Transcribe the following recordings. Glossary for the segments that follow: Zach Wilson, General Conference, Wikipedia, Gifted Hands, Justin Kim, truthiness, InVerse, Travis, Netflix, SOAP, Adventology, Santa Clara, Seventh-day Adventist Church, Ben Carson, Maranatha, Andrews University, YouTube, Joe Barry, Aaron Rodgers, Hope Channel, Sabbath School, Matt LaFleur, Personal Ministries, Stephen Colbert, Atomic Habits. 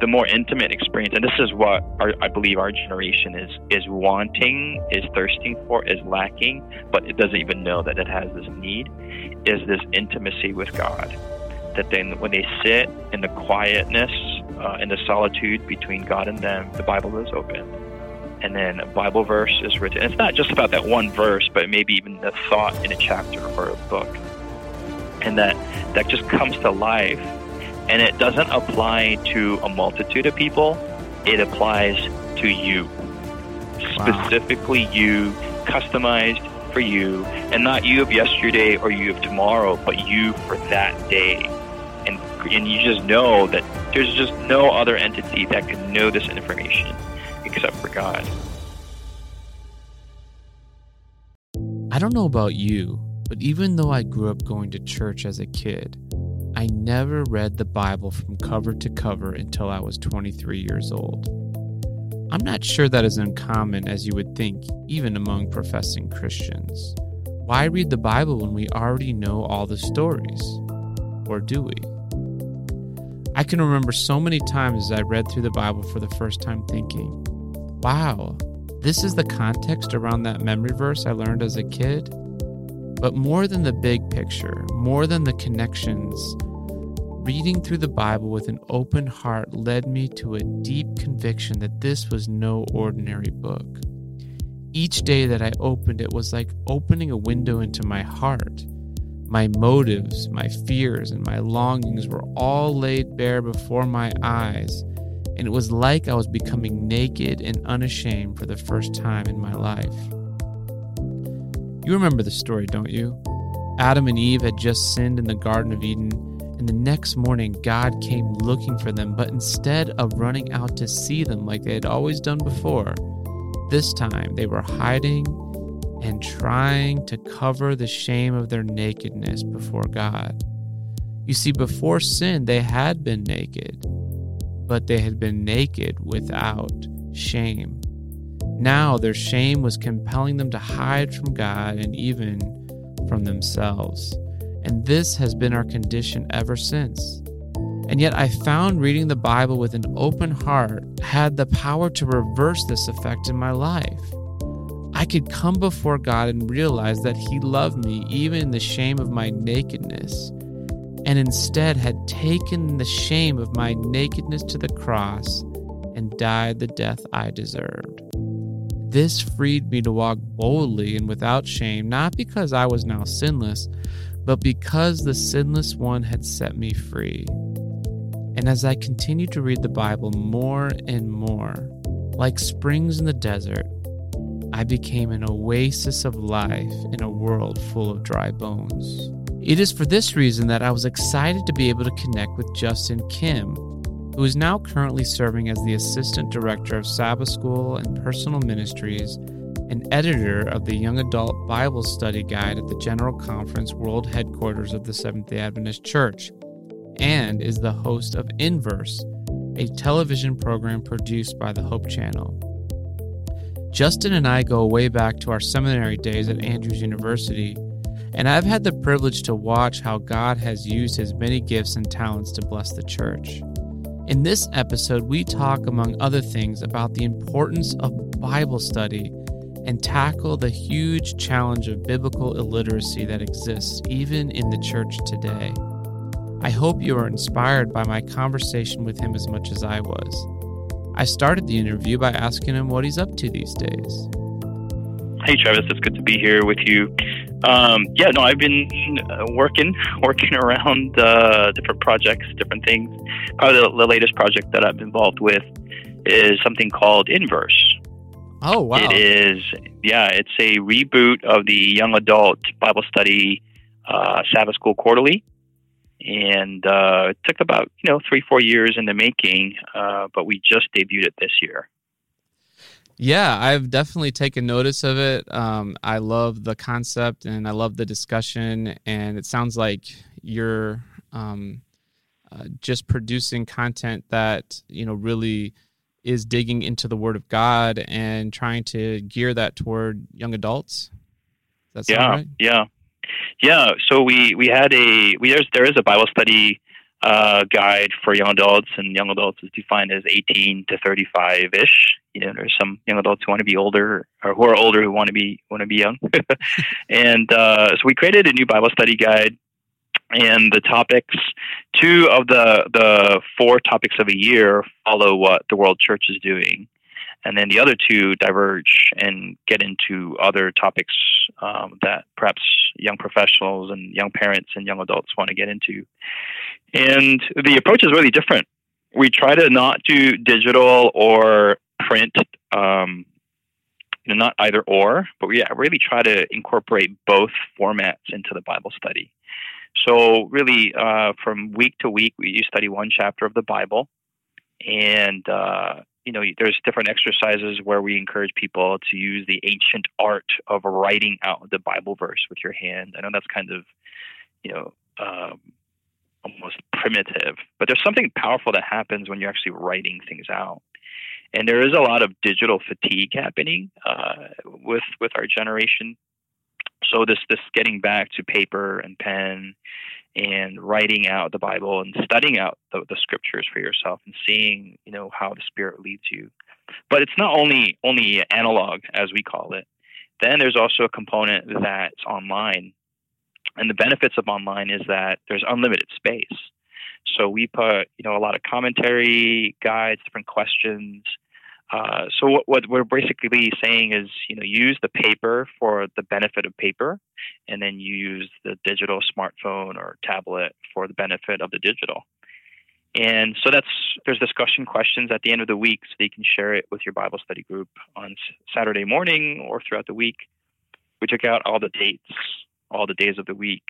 the more intimate experience, and this is what I believe our generation is wanting, is thirsting for, is lacking, but it doesn't even know that it has this need, is this intimacy with God. That then when they sit in the quietness, in the solitude between God and them, the Bible is open. And then a Bible verse is written. It's not just about that one verse, but maybe even the thought in a chapter or a book. And that just comes to life. And it doesn't apply to a multitude of people. It applies to you. Wow. Specifically you, customized for you, and not you of yesterday or you of tomorrow, but you for that day. And you just know that there's just no other entity that can know this information except for God. I don't know about you, but even though I grew up going to church as a kid, I never read the Bible from cover to cover until I was 23 years old. I'm not sure that is uncommon as you would think, even among professing Christians. Why read the Bible when we already know all the stories? Or do we? I can remember so many times as I read through the Bible for the first time thinking, wow, this is the context around that memory verse I learned as a kid. But more than the big picture, more than the connections, reading through the Bible with an open heart led me to a deep conviction that this was no ordinary book. Each day that I opened it was like opening a window into my heart. My motives, my fears, and my longings were all laid bare before my eyes, and it was like I was becoming naked and unashamed for the first time in my life. You remember the story, don't you? Adam and Eve had just sinned in the Garden of Eden, and the next morning God came looking for them, but instead of running out to see them like they had always done before, this time they were hiding and trying to cover the shame of their nakedness before God. You see, before sin, they had been naked, but they had been naked without shame. Now their shame was compelling them to hide from God and even from themselves. And this has been our condition ever since. And yet I found reading the Bible with an open heart had the power to reverse this effect in my life. I could come before God and realize that He loved me even in the shame of my nakedness, and instead had taken the shame of my nakedness to the cross and died the death I deserved. This freed me to walk boldly and without shame, not because I was now sinless, but because the sinless one had set me free. And as I continued to read the Bible more and more, like springs in the desert, I became an oasis of life in a world full of dry bones. It is for this reason that I was excited to be able to connect with Justin Kim, who is now currently serving as the Assistant Director of Sabbath School and Personal Ministries and editor of the Young Adult Bible Study Guide at the General Conference World Headquarters of the Seventh-day Adventist Church, and is the host of InVerse, a television program produced by the Hope Channel. Justin and I go way back to our seminary days at Andrews University, and I've had the privilege to watch how God has used his many gifts and talents to bless the church. In this episode, we talk, among other things, about the importance of Bible study and tackle the huge challenge of biblical illiteracy that exists even in the church today. I hope you are inspired by my conversation with him as much as I was. I started the interview by asking him what he's up to these days. Hey, Travis, it's good to be here with you. I've been working around different projects, different things. Probably the latest project that I've been involved with is something called InVerse. Oh, wow. It is, it's a reboot of the Young Adult Bible Study Sabbath School Quarterly. And it took about 3-4 years in the making, but we just debuted it this year. Yeah, I've definitely taken notice of it. I love the concept and I love the discussion. And it sounds like you're just producing content that really is digging into the Word of God and trying to gear that toward young adults. Does that sound right? Yeah. So we had there is a Bible study guide for young adults, and young adults is defined as 18 to 35-ish. You know, there's some young adults who want to be older, or who are older who want to be young. And so we created a new Bible study guide, and the topics, two of the four topics of a year follow what the World Church is doing. And then the other two diverge and get into other topics that perhaps young professionals and young parents and young adults want to get into. And the approach is really different. We try to not do digital or print, not either or, but we really try to incorporate both formats into the Bible study. So really, from week to week, you study one chapter of the Bible, and there's different exercises where we encourage people to use the ancient art of writing out the Bible verse with your hand. I know that's kind of, almost primitive, but there's something powerful that happens when you're actually writing things out. And there is a lot of digital fatigue happening with our generation. So this getting back to paper and pen and writing out the Bible and studying out the scriptures for yourself and seeing, how the Spirit leads you. But it's not only analog, as we call it. Then there's also a component that's online. And the benefits of online is that there's unlimited space. So we put, a lot of commentary, guides, different questions. So what we're basically saying is, use the paper for the benefit of paper, and then you use the digital smartphone or tablet for the benefit of the digital. And so there's discussion questions at the end of the week, so you can share it with your Bible study group on Saturday morning or throughout the week. We took out all the dates, all the days of the week.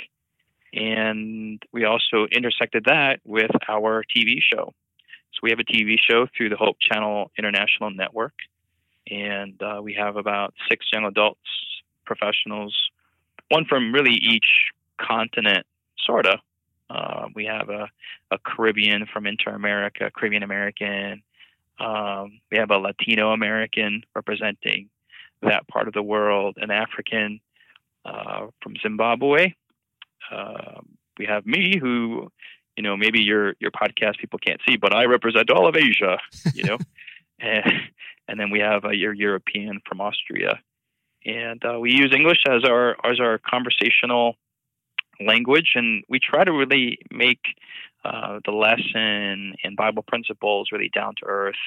And we also intersected that with our TV show. So we have a TV show through the Hope Channel International Network, and we have about 6 young adults, professionals, one from really each continent, sort of. We have a Caribbean from Inter-America, Caribbean-American. We have a Latino-American representing that part of the world, an African from Zimbabwe. We have me who... maybe your podcast people can't see, but I represent all of Asia, and then we have your European from Austria, and we use English as our conversational language, and we try to really make the lesson and Bible principles really down to earth.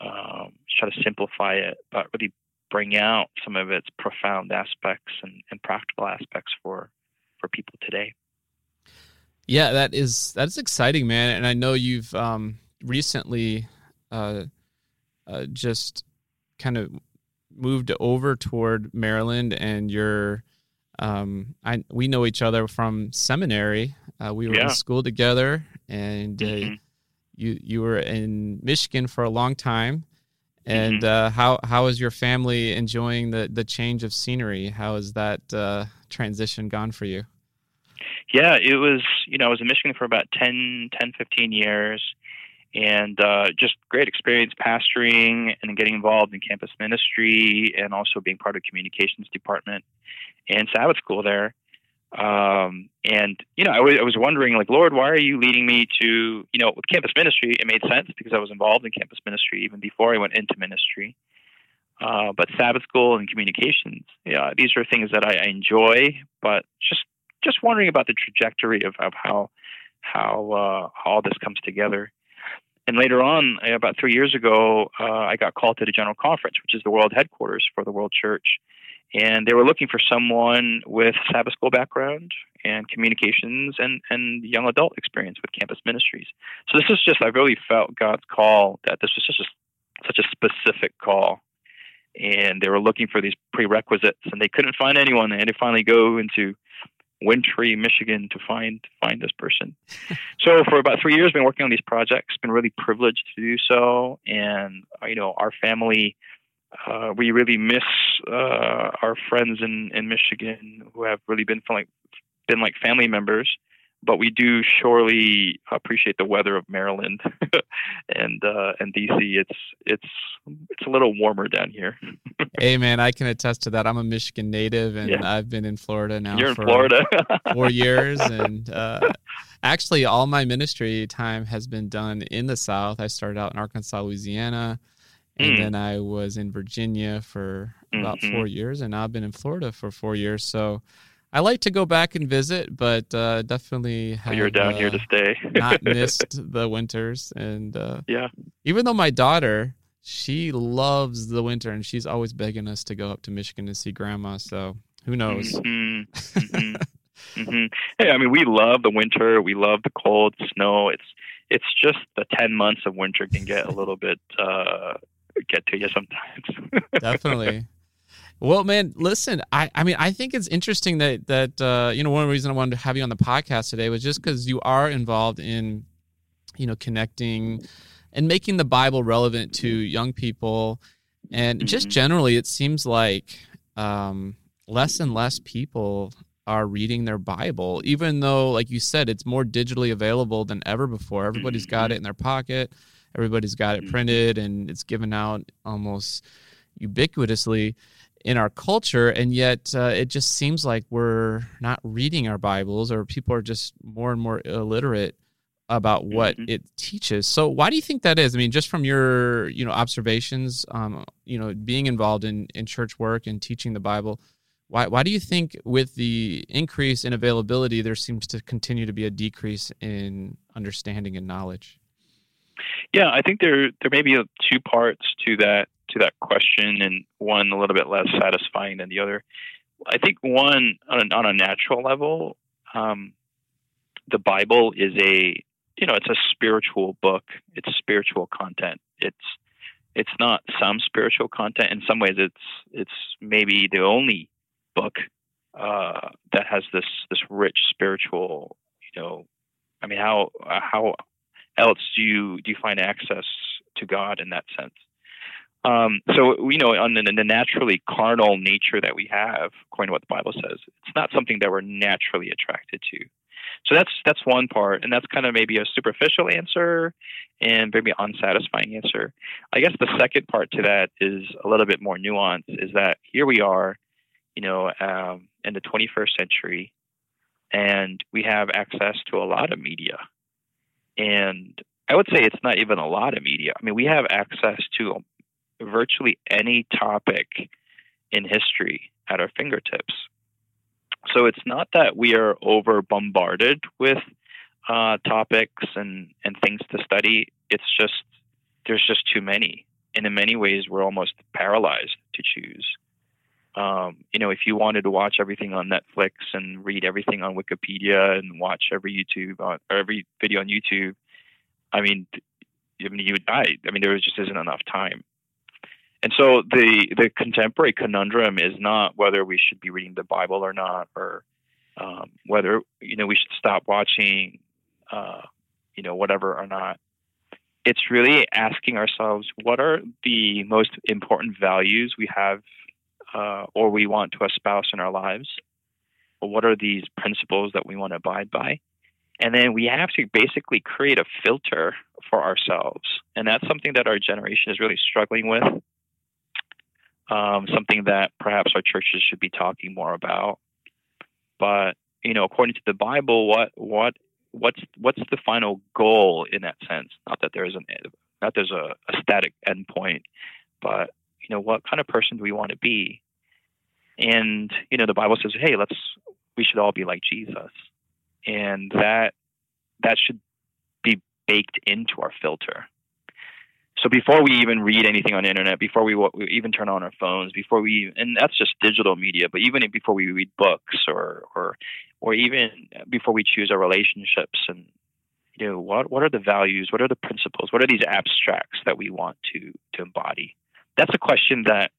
Try to simplify it, but really bring out some of its profound aspects and practical aspects for people today. Yeah, that is exciting, man. And I know you've recently just kind of moved over toward Maryland, and you're we know each other from seminary. We were in school together, and you were in Michigan for a long time. And how is your family enjoying the change of scenery? How has that transition gone for you? Yeah, it was, I was in Michigan for about 15 years, and just great experience pastoring and getting involved in campus ministry and also being part of communications department and Sabbath school there. I was wondering, like, Lord, why are you leading me to, with campus ministry? It made sense because I was involved in campus ministry even before I went into ministry. But Sabbath school and communications, these are things that I enjoy, but just wondering about the trajectory of how all this comes together. And later on, about 3 years ago, I got called to the General Conference, which is the world headquarters for the World Church. And they were looking for someone with Sabbath school background and communications and young adult experience with campus ministries. So this is just, I really felt God's call, that this was just such a specific call. And they were looking for these prerequisites, and they couldn't find anyone. They had to finally go into wintry Michigan to find this person. So for about 3 years, been working on these projects, been really privileged to do so. And, our family, we really miss our friends in Michigan who have really been like family members, but we do surely appreciate the weather of Maryland and DC. It's a little warmer down here. Hey man, I can attest to that. I'm a Michigan native, and I've been in Florida now for 4 years, and Actually, all my ministry time has been done in the South. I started out in Arkansas, Louisiana, and then I was in Virginia for about 4 years, and now I've been in Florida for 4 years. So I like to go back and visit, but definitely have you're down here to stay. Not missed the winters. And yeah, even though my daughter, she loves the winter, and she's always begging us to go up to Michigan to see Grandma, so who knows? Hey, I mean, we love the winter. We love the cold, snow. It's just the 10 months of winter can get a little bit get to you sometimes. Definitely. Well, man, listen, I mean, I think it's interesting that you know, one reason I wanted to have you on the podcast today was just because you are involved in, you know, connecting and making the Bible relevant to young people. And just generally, it seems like less and less people are reading their Bible, even though, like you said, it's more digitally available than ever before. Everybody's got it in their pocket. Everybody's got it printed, and it's given out almost ubiquitously in our culture, and yet it just seems like we're not reading our Bibles, or people are just more and more illiterate about what it teaches. So why do you think that is? I mean, just from your, you know, observations, you know, being involved in church work and teaching the Bible, why do you think with the increase in availability, there seems to continue to be a decrease in understanding and knowledge? Yeah, I think there may be two parts to that question, and one a little bit less satisfying than the other. I think one, on a natural level, the Bible is it's a spiritual book. It's spiritual content. It's not some spiritual content. In some ways, it's maybe the only book that has this rich spiritual. You know, I mean, how else do you find access to God in that sense? So, you know, on the naturally carnal nature that we have, according to what the Bible says, it's not something that we're naturally attracted to. So that's one part, and that's kind of maybe a superficial answer and maybe an unsatisfying answer. I guess the second part to that is a little bit more nuanced, is that here we are, you know, in the 21st century, and we have access to a lot of media. And I would say it's not even a lot of media. I mean, we have access to virtually any topic in history at our fingertips. So it's not that we are over bombarded with topics and things to study. It's just there's just too many, and in many ways we're almost paralyzed to choose. You know, if you wanted to watch everything on Netflix and read everything on Wikipedia and watch every video on YouTube, I mean you would die. I mean, there just isn't enough time. And so the contemporary conundrum is not whether we should be reading the Bible or not, or whether, you know, we should stop watching, you know, whatever or not. It's really asking ourselves, what are the most important values we have or we want to espouse in our lives? What are these principles that we want to abide by? And then we have to basically create a filter for ourselves. And that's something that our generation is really struggling with. Something that perhaps our churches should be talking more about. But, you know, according to the Bible, what's the final goal in that sense? Not that there's a static endpoint, but, you know, what kind of person do we want to be? And, you know, the Bible says, hey, we should all be like Jesus. And that should be baked into our filter. So before we even read anything on the internet, before we even turn on our phones, and that's just digital media, but even before we read books or even before we choose our relationships, and, you know, what are the values, what are the principles, what are these abstracts that we want to embody? That's a question that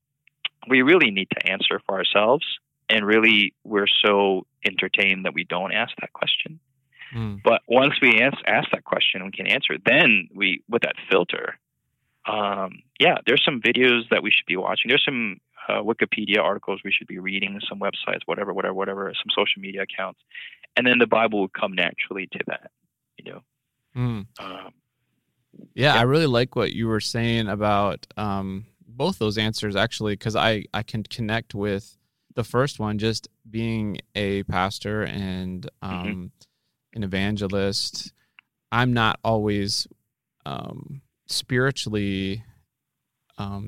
we really need to answer for ourselves. And really, we're so entertained that we don't ask that question. But once we ask that question, we can answer it. Then with that filter, there's some videos that we should be watching. There's some Wikipedia articles we should be reading, some websites, whatever, some social media accounts. And then the Bible will come naturally to that, you know. I really like what you were saying about both those answers, actually, because I can connect with the first one, just being a pastor and an evangelist. I'm not always spiritually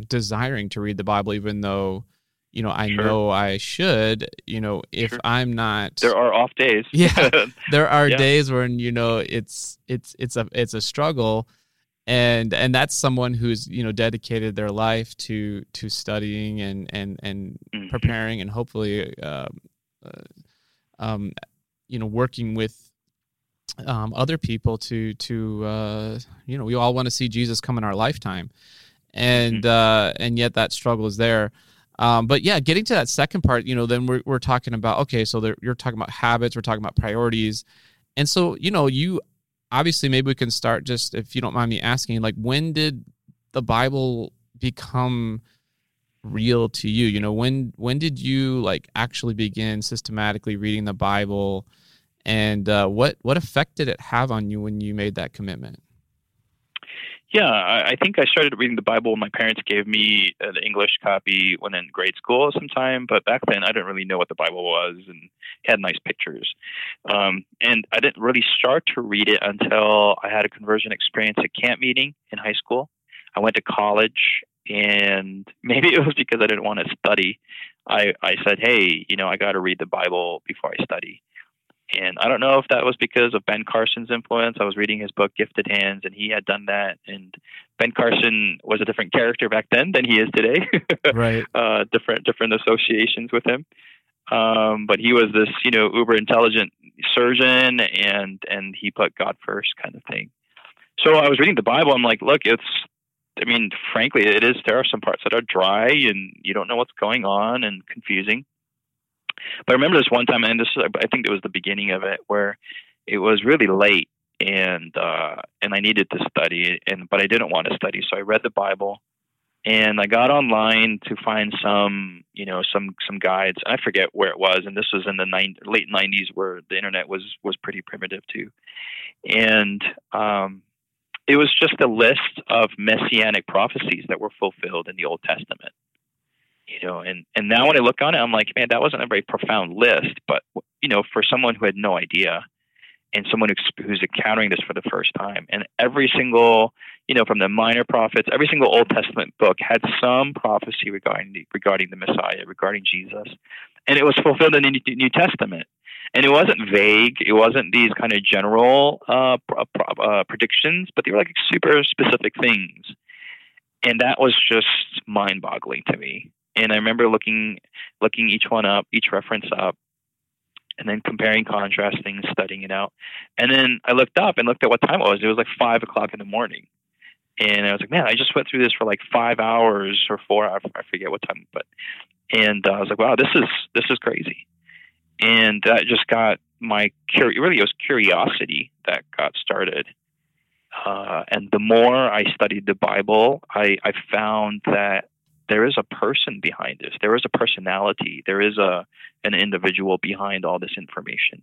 desiring to read the Bible, even though, you know, I know I should, you know, if I'm not. There are off days. Yeah. There are days when, you know, it's a struggle. And that's someone who's, you know, dedicated their life to studying and mm-hmm. preparing and hopefully, you know, working with other people to you know, we all want to see Jesus come in our lifetime, and yet that struggle is there. But yeah, getting to that second part, you know, then we're talking about you're talking about habits, we're talking about priorities, and so you know you. Obviously, maybe we can start just, if you don't mind me asking, like, when did the Bible become real to you? You know, when did you, like, actually begin systematically reading the Bible? And what effect did it have on you when you made that commitment? Yeah, I think I started reading the Bible. My parents gave me an English copy when in grade school sometime, but back then I didn't really know what the Bible was and had nice pictures. And I didn't really start to read it until I had a conversion experience at camp meeting in high school. I went to college, and maybe it was because I didn't want to study. I said, hey, you know, I got to read the Bible before I study. And I don't know if that was because of Ben Carson's influence. I was reading his book, Gifted Hands, and he had done that. And Ben Carson was a different character back then than he is today. Right. Different associations with him. But he was this, you know, uber intelligent surgeon, and he put God first kind of thing. So I was reading the Bible. I'm like, look, frankly, it is. There are some parts that are dry and you don't know what's going on and confusing. But I remember this one time, and I think it was the beginning of it, where it was really late, and I needed to study, but I didn't want to study, so I read the Bible, and I got online to find some guides. I forget where it was, and this was in the late 90s, where the internet was pretty primitive too, and it was just a list of messianic prophecies that were fulfilled in the Old Testament. You know, and now when I look on it, I'm like, man, that wasn't a very profound list. But, you know, for someone who had no idea and someone who's encountering this for the first time, and every single, you know, from the minor prophets, every single Old Testament book had some prophecy regarding the Messiah, regarding Jesus. And it was fulfilled in the New Testament. And it wasn't vague. It wasn't these kind of general predictions, but they were like super specific things. And that was just mind-boggling to me. And I remember looking each one up, each reference up, and then comparing, contrasting, studying it out. And then I looked up and looked at what time it was. It was like 5 o'clock in the morning. And I was like, man, I just went through this for like 5 hours or 4 hours. I forget what time. And I was like, wow, this is crazy. And that just got my really it was curiosity that got started. And the more I studied the Bible, I found that there is a person behind this. There is a personality. There is an individual behind all this information.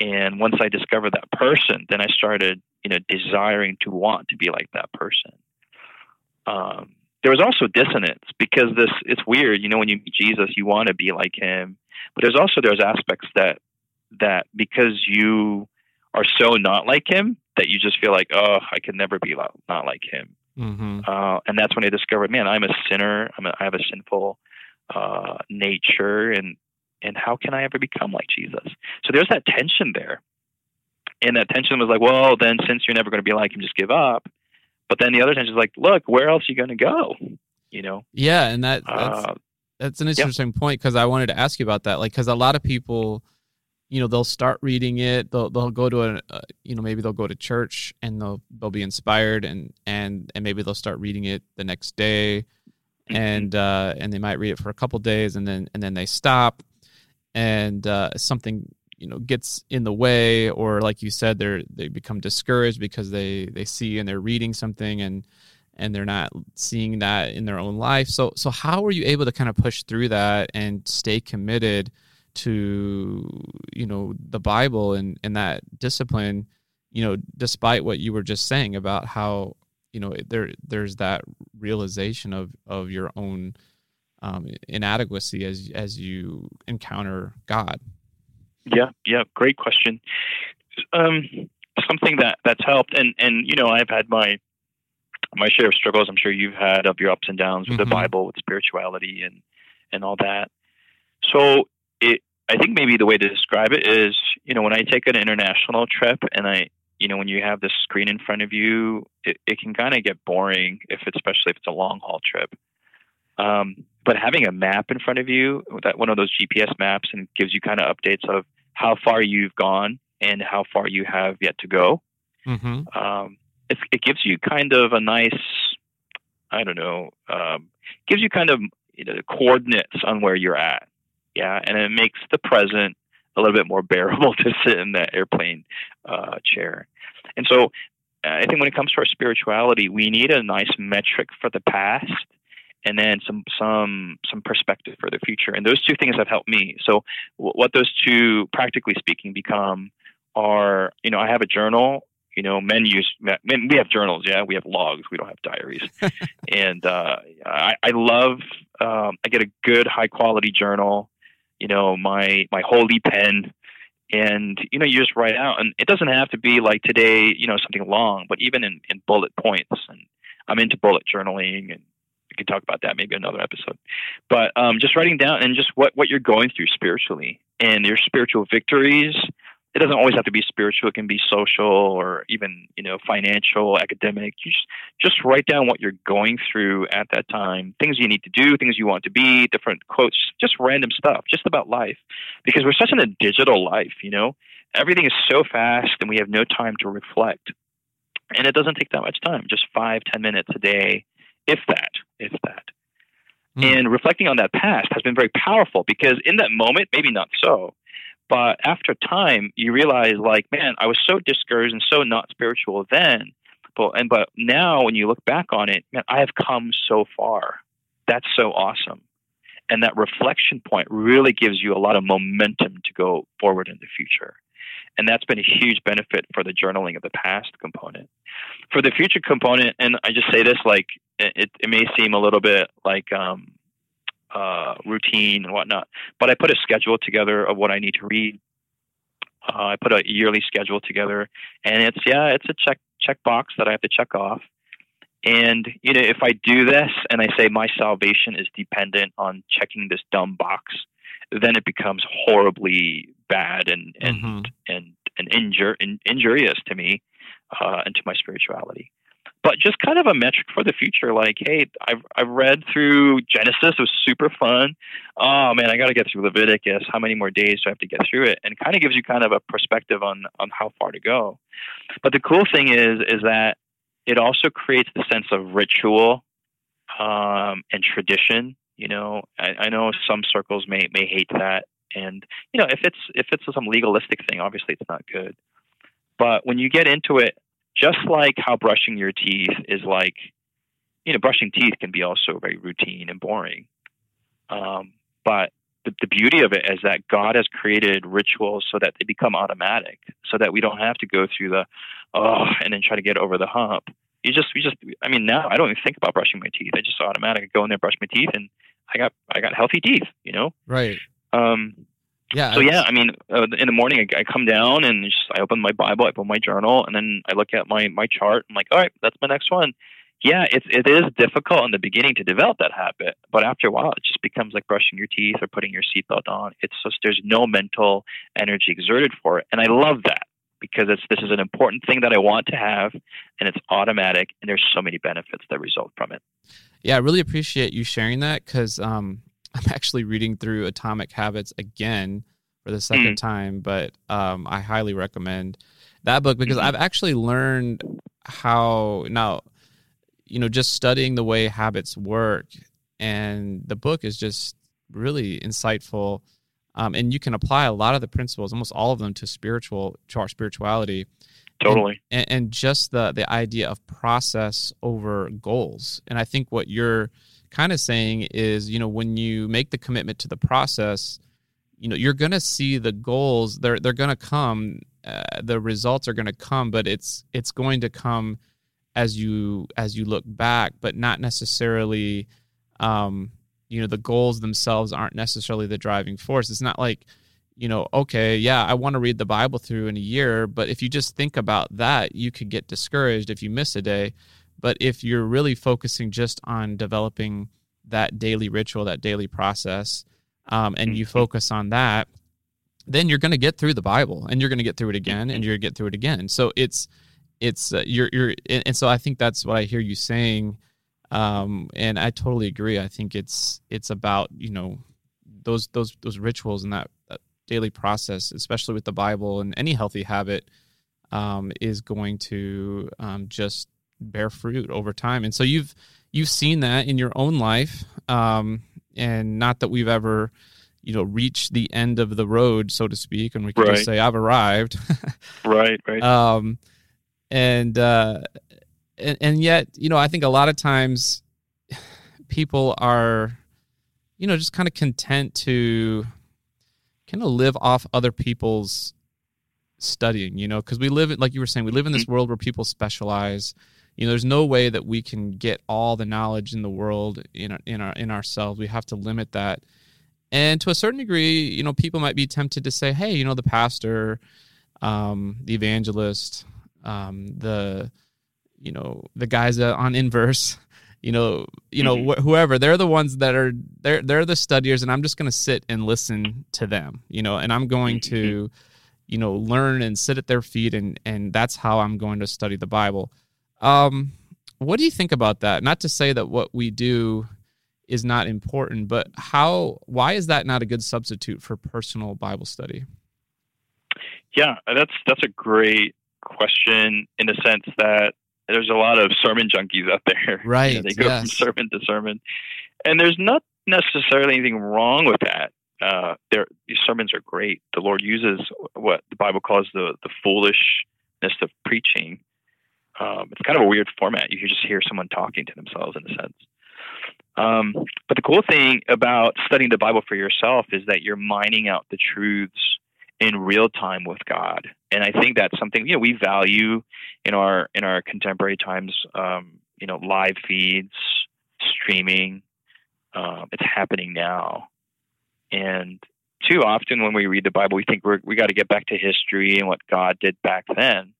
And once I discovered that person, then I started, you know, desiring to want to be like that person. There was also dissonance, because it's weird, you know, when you meet Jesus, you want to be like him. But there's aspects that because you are so not like him, that you just feel like, oh, I can never be not like him. Mm-hmm. And that's when I discovered, man, I'm a sinner. I have a sinful nature, and how can I ever become like Jesus? So there's that tension there. And that tension was like, well, then since you're never going to be like him, just give up. But then the other tension is like, look, where else are you going to go? You know? Yeah, and that's an interesting point, because I wanted to ask you about that. Like, because a lot of people, you know, they'll start reading it. They'll go to maybe they'll go to church, and they'll be inspired, and maybe they'll start reading it the next day, and they might read it for a couple days, and then they stop, and something, you know, gets in the way, or like you said, they become discouraged because they see and they're reading something, and they're not seeing that in their own life. So how were you able to kind of push through that and stay committed to, you know, the Bible and that discipline, you know, despite what you were just saying about how, you know, there's that realization of your own inadequacy as you encounter God? Yeah, great question. something that's helped. And, you know, I've had my share of struggles. I'm sure you've had of your ups and downs with the Bible, with spirituality and all that. So I think maybe the way to describe it is, you know, when I take an international trip and when you have this screen in front of you, it can kind of get boring, especially if it's a long haul trip. But having a map in front of you, that one of those GPS maps, and gives you kind of updates of how far you've gone and how far you have yet to go. Mm-hmm. It gives you kind of a nice, gives you kind of coordinates on where you're at. Yeah. And it makes the present a little bit more bearable to sit in that airplane chair. And so I think when it comes to our spirituality, we need a nice metric for the past and then some perspective for the future. And those two things have helped me. So what those two, practically speaking, become are, I have a journal. We have journals. Yeah, we have logs. We don't have diaries. And I love. I get a good, high quality journal. My holy pen, and you just write out. And it doesn't have to be like today. Something long, but even in bullet points. And I'm into bullet journaling, and we can talk about that maybe another episode. But just writing down and just what you're going through spiritually and your spiritual victories. It doesn't always have to be spiritual. It can be social or even, financial, academic. You just write down what you're going through at that time, things you need to do, things you want to be, different quotes, just random stuff, just about life. Because we're such in a digital life, Everything is so fast and we have no time to reflect. And it doesn't take that much time, just 5-10 minutes a day, if that. Mm. And reflecting on that past has been very powerful because in that moment, maybe not so. But after time, you realize, like, man, I was so discouraged and so not spiritual then. But now when you look back on it, man, I have come so far. That's so awesome. And that reflection point really gives you a lot of momentum to go forward in the future. And that's been a huge benefit for the journaling of the past component. For the future component, and I just say this, like, it may seem a little bit like routine and whatnot, but I put a schedule together of what I need to read. I put a yearly schedule together, and it's a checkbox that I have to check off. And if I do this and I say my salvation is dependent on checking this dumb box, then it becomes horribly bad and injurious to me and to my spirituality. But just kind of a metric for the future, like, hey, I've read through Genesis. It was super fun. Oh, man, I got to get through Leviticus. How many more days do I have to get through it? And it kind of gives you kind of a perspective on how far to go. But the cool thing is that it also creates the sense of ritual and tradition. I know some circles may hate that. And, if it's some legalistic thing, obviously it's not good. But when you get into it, just like how brushing your teeth is like, brushing teeth can be also very routine and boring. But the beauty of it is that God has created rituals so that they become automatic, so that we don't have to go through and then try to get over the hump. Now I don't even think about brushing my teeth. I just automatically go in there, brush my teeth, and I got healthy teeth, Right. Yeah. So in the morning I come down and I open my Bible, I open my journal, and then I look at my chart. I'm like, all right, that's my next one. Yeah, it is difficult in the beginning to develop that habit, but after a while, it just becomes like brushing your teeth or putting your seatbelt on. It's just there's no mental energy exerted for it, and I love that because this is an important thing that I want to have, and it's automatic, and there's so many benefits that result from it. Yeah, I really appreciate you sharing that because I'm actually reading through Atomic Habits again for the second time, but I highly recommend that book because I've actually learned how now, just studying the way habits work, and the book is just really insightful, and you can apply a lot of the principles, almost all of them, to our spirituality. Totally. And just the idea of process over goals. And I think what you're kind of saying is, when you make the commitment to the process, you're going to see the goals, they're going to come, the results are going to come, but it's going to come as you look back, but not necessarily, the goals themselves aren't necessarily the driving force. It's not like you know, okay, yeah, I want to read the Bible through in a year, but if you just think about that, you could get discouraged if you miss a day. But if you're really focusing just on developing that daily ritual, that daily process, and you focus on that, then you're going to get through the Bible, and you're going to get through it again, and you're going to get through it again. And so so I think that's what I hear you saying, and I totally agree. I think it's about, you know, those rituals and that daily process, especially with the Bible, and any healthy habit is going to just bear fruit over time. And so you've seen that in your own life, and not that we've ever, you know, reached the end of the road, so to speak, and we can just say I've arrived. Right. And yet, you know, I think a lot of times people are, you know, just kind of content to kind of live off other people's studying, you know, because we live, like you were saying, we live in this world where people specialize. You know, there's no way that we can get all the knowledge in the world in ourselves. We have to limit that. And to a certain degree, you know, people might be tempted to say, hey, you know, the pastor, the evangelist, the guys on InVerse, whoever, they're the ones that are, they're the studiers, and I'm just going to sit and listen to them, you know, and I'm going to, you know, learn and sit at their feet, and that's how I'm going to study the Bible. What do you think about that? Not to say that what we do is not important, but why is that not a good substitute for personal Bible study? Yeah, that's a great question, in the sense that there's a lot of sermon junkies out there. Right. You know, they go from sermon to sermon, and there's not necessarily anything wrong with that. These sermons are great. The Lord uses what the Bible calls the foolishness of preaching. It's kind of a weird format. You can just hear someone talking to themselves, in a sense. But the cool thing about studying the Bible for yourself is that you're mining out the truths in real time with God. And I think that's something, you know, we value in our contemporary times, you know, live feeds, streaming, it's happening now. And too often when we read the Bible, we think we got to get back to history and what God did back then.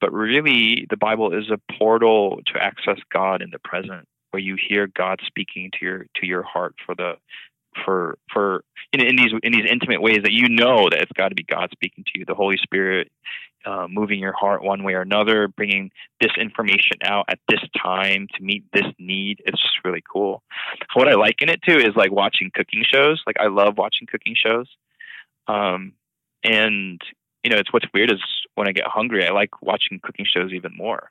But really, the Bible is a portal to access God in the present, where you hear God speaking to your heart in these intimate ways that you know that it's got to be God speaking to you, the Holy Spirit moving your heart one way or another, bringing this information out at this time to meet this need. It's just really cool. What I liken it to is like watching cooking shows. Like, I love watching cooking shows. And, you know, it's what's weird is when I get hungry, I like watching cooking shows even more.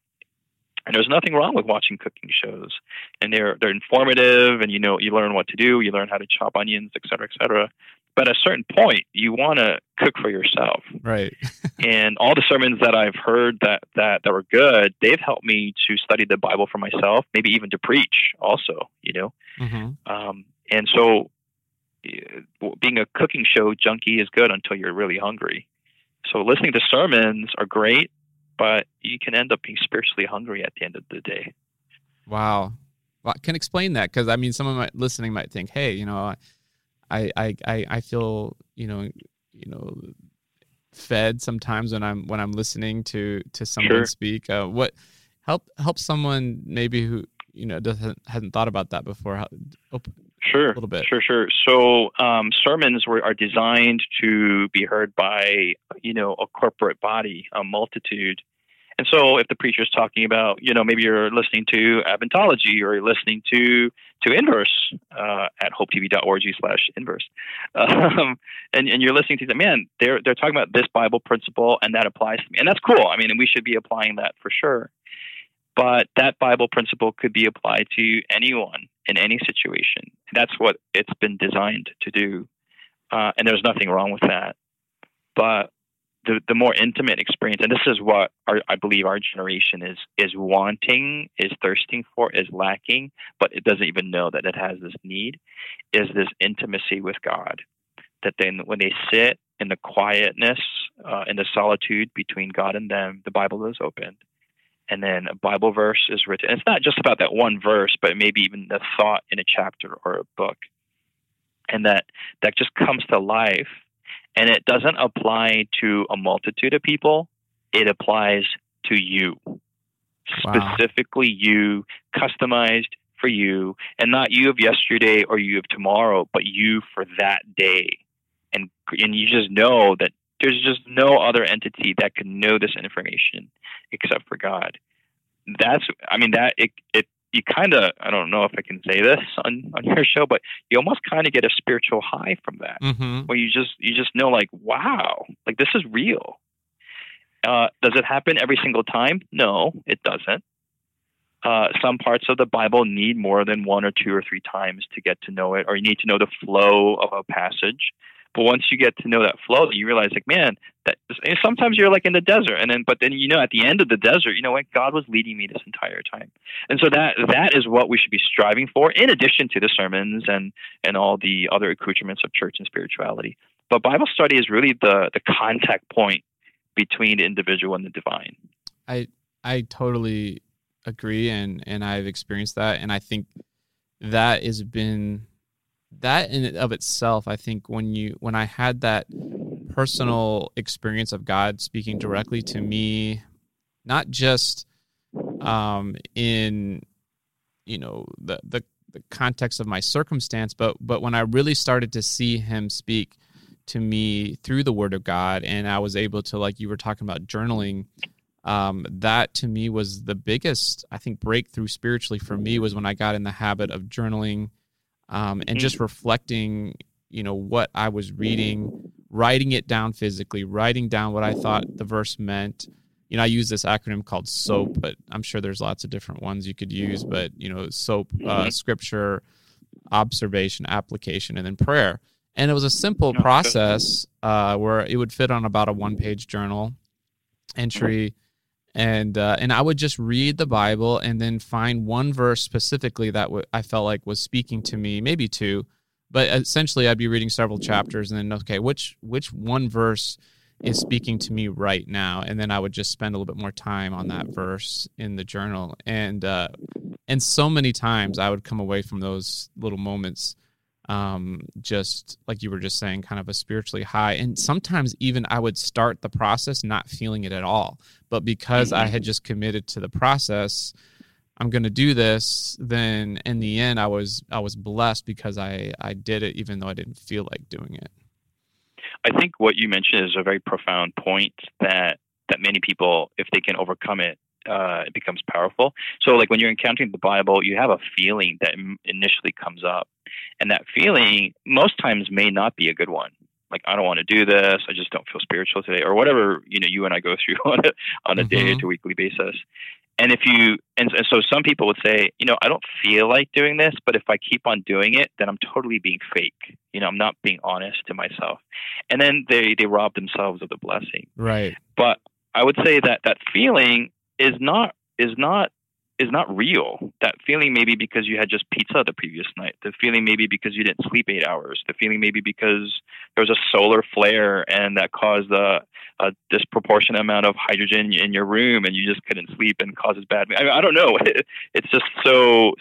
And there's nothing wrong with watching cooking shows, and they're informative, and, you know, you learn what to do, you learn how to chop onions, et cetera, et cetera. But at a certain point, you want to cook for yourself. Right. And all the sermons that I've heard that were good, they've helped me to study the Bible for myself, maybe even to preach also, you know. Mm-hmm. And so being a cooking show junkie is good until you're really hungry. So listening to sermons are great, but you can end up being spiritually hungry at the end of the day. Wow. Well, I can explain that, because, I mean, someone listening might think, hey, you know, I feel, you know, fed sometimes when I'm listening to someone speak. What help someone maybe who, you know, hasn't thought about that before? Sure. A little bit. Sure. So sermons are designed to be heard by, you know, a corporate body, a multitude. And so if the preacher is talking about, you know, maybe you're listening to Adventology, or you're listening to InVerse at hopetv.org/InVerse. And you're listening to that, man, they're talking about this Bible principle, and that applies to me. And that's cool. I mean, and we should be applying that for sure. But that Bible principle could be applied to anyone in any situation. That's what it's been designed to do. And there's nothing wrong with that. But the more intimate experience, and this is what I believe our generation is wanting, is thirsting for, is lacking, but it doesn't even know that it has this need, is this intimacy with God. That then when they sit in the quietness, in the solitude between God and them, the Bible is opened. And then a Bible verse is written. It's not just about that one verse, but maybe even the thought in a chapter or a book. And that just comes to life. And it doesn't apply to a multitude of people. It applies to you. Wow. Specifically you, customized for you, and not you of yesterday or you of tomorrow, but you for that day. And you just know that there's just no other entity that can know this information except for God. You kind of, I don't know if I can say this on your show, but you almost kind of get a spiritual high from that, mm-hmm. where you just know, like, wow, like this is real. Does it happen every single time? No, it doesn't. Some parts of the Bible need more than one or two or three times to get to know it, or you need to know the flow of a passage. But once you get to know that flow, you realize, like, man, that sometimes you're like in the desert, but then you know at the end of the desert, you know what, God was leading me this entire time. And so that is what we should be striving for, in addition to the sermons and all the other accoutrements of church and spirituality. But Bible study is really the contact point between the individual and the divine. I totally agree, and I've experienced that, and I think that has been. That in and of itself, I think when I had that personal experience of God speaking directly to me, not just in the context of my circumstance, but when I really started to see Him speak to me through the Word of God, and I was able to, like you were talking about, journaling. That to me was the biggest, I think, breakthrough spiritually for me was when I got in the habit of journaling. And just reflecting, what I was reading, writing it down physically, writing down what I thought the verse meant. I use this acronym called SOAP, but I'm sure there's lots of different ones you could use. But, SOAP, scripture, observation, application, and then prayer. And it was a simple process where it would fit on about a one-page journal entry. And I would just read the Bible and then find one verse specifically that I felt like was speaking to me, maybe two, but essentially I'd be reading several chapters and then, okay, which one verse is speaking to me right now? And then I would just spend a little bit more time on that verse in the journal. And so many times I would come away from those little moments, just like you were just saying, kind of a spiritually high. And sometimes even I would start the process not feeling it at all. But because I had just committed to the process, I'm going to do this, then in the end I was blessed because I did it even though I didn't feel like doing it. I think what you mentioned is a very profound point that many people, if they can overcome it, it becomes powerful. So like when you're encountering the Bible, you have a feeling that initially comes up. And that feeling most times may not be a good one. Like, I don't want to do this. I just don't feel spiritual today, or whatever, you and I go through on a day to weekly basis. And so some people would say, I don't feel like doing this, but if I keep on doing it, then I'm totally being fake. I'm not being honest to myself. And then they rob themselves of the blessing. Right. But I would say that feeling is not real. That feeling maybe because you had just pizza the previous night. The feeling maybe because you didn't sleep 8 hours. The feeling maybe because there was a solar flare and that caused a disproportionate amount of hydrogen in your room and you just couldn't sleep and causes bad. I don't know. It's just so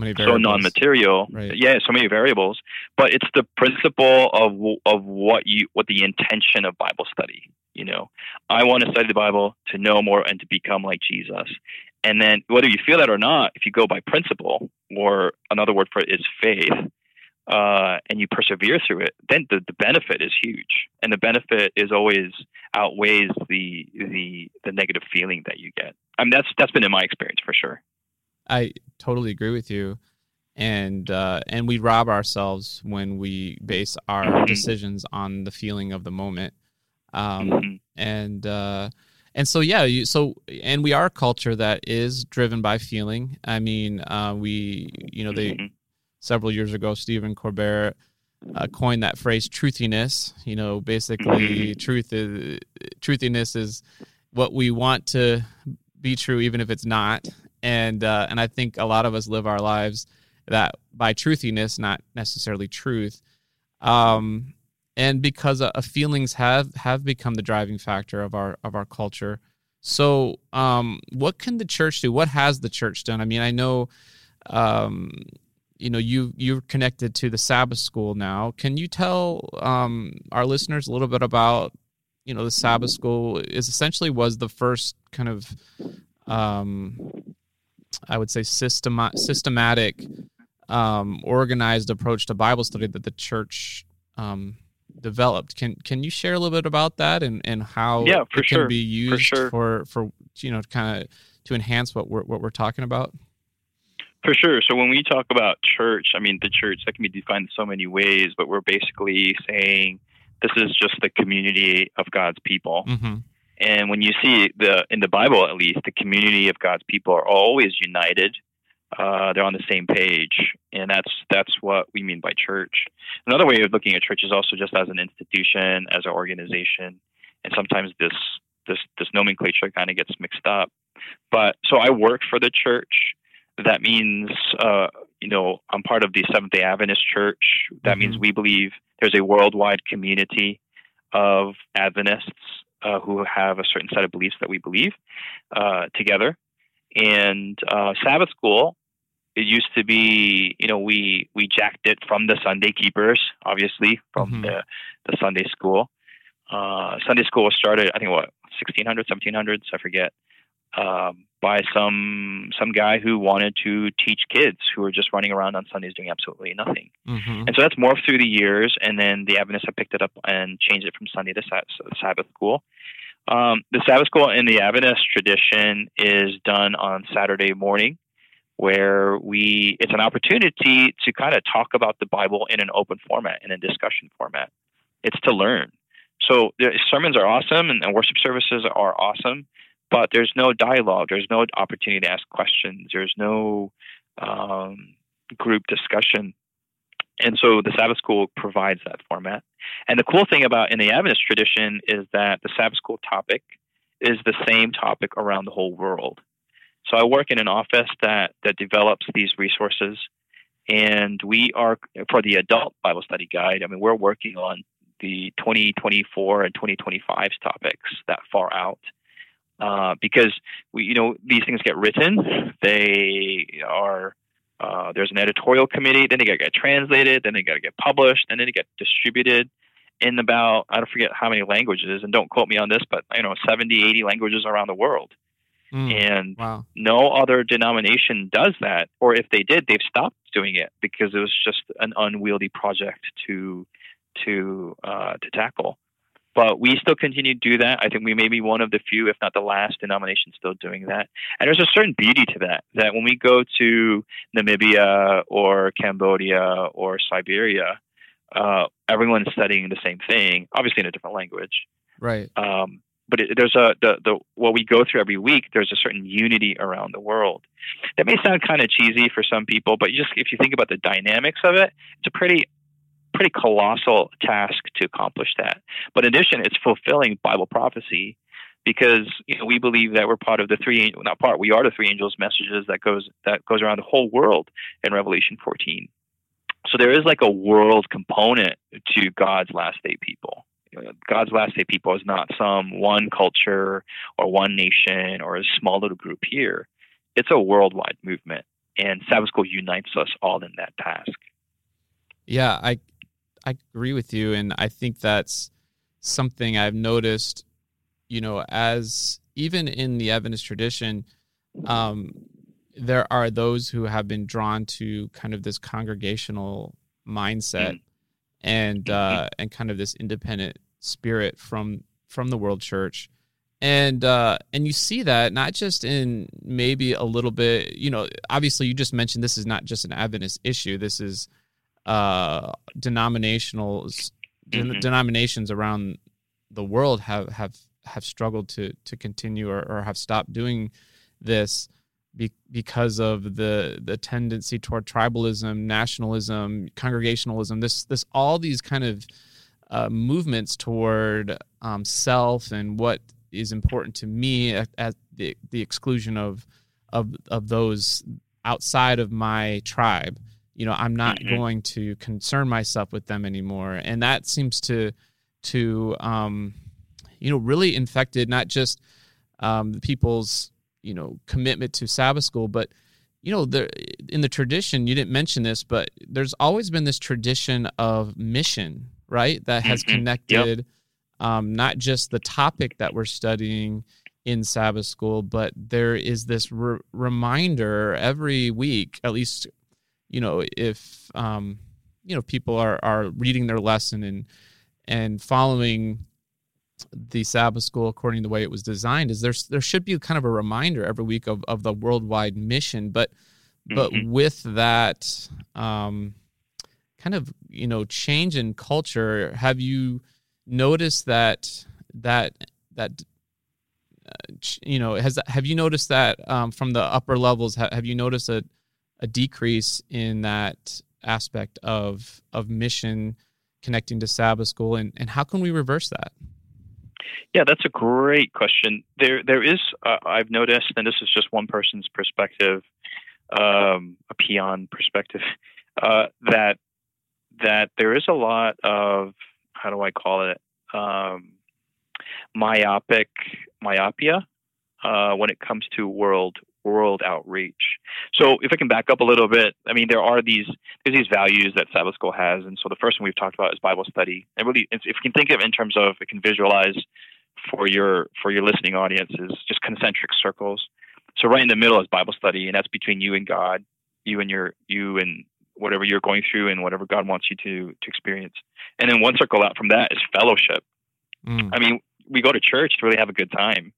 non-material. Right. Yeah, so many variables. But it's the principle of what the intention of Bible study. I want to study the Bible to know more and to become like Jesus. And then whether you feel that or not, if you go by principle, or another word for it is faith, and you persevere through it, then the benefit is huge. And the benefit is always outweighs the negative feeling that you get. I mean, that's been in my experience for sure. I totally agree with you. And we rob ourselves when we base our decisions on the feeling of the moment. And we are a culture that is driven by feeling. I mean, several years ago, Stephen Colbert coined that phrase truthiness, basically truthiness is what we want to be true, even if it's not. And I think a lot of us live our lives that by truthiness, not necessarily truth. And because feelings have become the driving factor of our culture. So what can the church do? What has the church done? I mean, I know you know, you're connected to the Sabbath School now. Can you tell our listeners a little bit about, you know, the Sabbath School is essentially was the first kind of, I would say, systematic, organized approach to Bible study that the church developed. Can you share a little bit about that and how can be used for you know, kind of to enhance what we're talking about? For sure. So when we talk about church, I mean, the church, that can be defined in so many ways, but we're basically saying this is just the community of God's people. Mm-hmm. And when you see in the Bible, at least, the community of God's people are always united. They're on the same page, and that's what we mean by church. Another way of looking at church is also just as an institution, as an organization, and sometimes this nomenclature kind of gets mixed up. But so I work for the church. That means, you know, I'm part of the Seventh-day Adventist Church. That means we believe there's a worldwide community of Adventists who have a certain set of beliefs that we believe together. And Sabbath School, it used to be, you know, we jacked it from the Sunday Keepers, obviously, from the Sunday School. Sunday School was started, I think, 1600s, 1700s, I forget. By some guy who wanted to teach kids who were just running around on Sundays doing absolutely nothing. Mm-hmm. And so that's morphed through the years, and then the Adventists have picked it up and changed it from Sunday to Sabbath School. The Sabbath School in the Adventist tradition is done on Saturday morning, where it's an opportunity to kind of talk about the Bible in an open format, in a discussion format. It's to learn. So the sermons are awesome, and worship services are awesome, but there's no dialogue. There's no opportunity to ask questions. There's no group discussion. And so the Sabbath School provides that format. And the cool thing about in the Adventist tradition is that the Sabbath School topic is the same topic around the whole world. So I work in an office that develops these resources. And we are, for the adult Bible study guide, I mean, we're working on the 2024 and 2025 topics that far out. Because we, you know, these things get written, they are, there's an editorial committee, then they gotta get translated, then they gotta get published, and then they get distributed in about, I don't forget how many languages, and don't quote me on this, but you know, 70, 80 languages around the world. And wow. No other denomination does that, or if they did, they've stopped doing it because it was just an unwieldy project to tackle. But we still continue to do that. I think we may be one of the few, if not the last, denomination still doing that. And there's a certain beauty to that when we go to Namibia or Cambodia or Siberia, everyone's studying the same thing, obviously in a different language. Right. But what we go through every week, there's a certain unity around the world. That may sound kind of cheesy for some people, but just if you think about the dynamics of it, it's a pretty colossal task to accomplish that. But in addition, it's fulfilling Bible prophecy because, you know, we believe that we're part of we are the three angels' messages that goes around the whole world in Revelation 14. So there is like a world component to God's last day people. You know, God's last day people is not some one culture or one nation or a small little group here. It's a worldwide movement, and Sabbath School unites us all in that task. Yeah, I agree with you, and I think that's something I've noticed, you know, as even in the Adventist tradition, there are those who have been drawn to kind of this congregational mindset and kind of this independent spirit from the world church. And you see that not just in maybe a little bit, you know, obviously you just mentioned this is not just an Adventist issue, this is denominations around the world have struggled to continue or have stopped doing this because of the tendency toward tribalism, nationalism, congregationalism, this all these kind of movements toward self and what is important to me at the exclusion of those outside of my tribe. You know, I'm not going to concern myself with them anymore, and that seems to you know, really infected not just the people's, you know, commitment to Sabbath School, but you know, in the tradition, you didn't mention this, but there's always been this tradition of mission, right? That has connected not just the topic that we're studying in Sabbath School, but there is this reminder every week, at least, you know, if, you know, people are reading their lesson and following the Sabbath School according to the way it was designed, is there should be kind of a reminder every week of the worldwide mission, but with that kind of, you know, change in culture, have you noticed that from the upper levels, have you noticed a decrease in that aspect of mission connecting to Sabbath School, and how can we reverse that? Yeah, that's a great question. There is, I've noticed, and this is just one person's perspective, a peon perspective, that there is a lot of, how do I call it, myopia when it comes to world outreach. So if I can back up a little bit, I mean, there's these values that Sabbath School has. And so the first one we've talked about is Bible study. And really, if you can think of in terms of, it can visualize for your listening audience, is just concentric circles. So right in the middle is Bible study, and that's between you and God, you and whatever you're going through and whatever God wants you to experience. And then one circle out from that is fellowship. I mean, we go to church to really have a good time.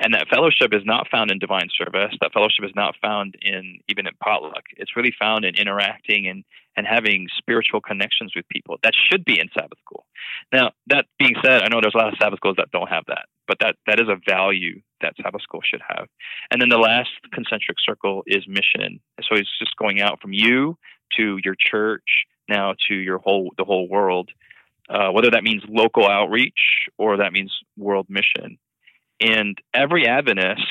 And that fellowship is not found in divine service. That fellowship is not found even in potluck. It's really found in interacting and having spiritual connections with people. That should be in Sabbath School. Now, that being said, I know there's a lot of Sabbath schools that don't have that, but that is a value that Sabbath School should have. And then the last concentric circle is mission. So it's just going out from you to your church, now to the whole world, whether that means local outreach or that means world mission. And every Adventist,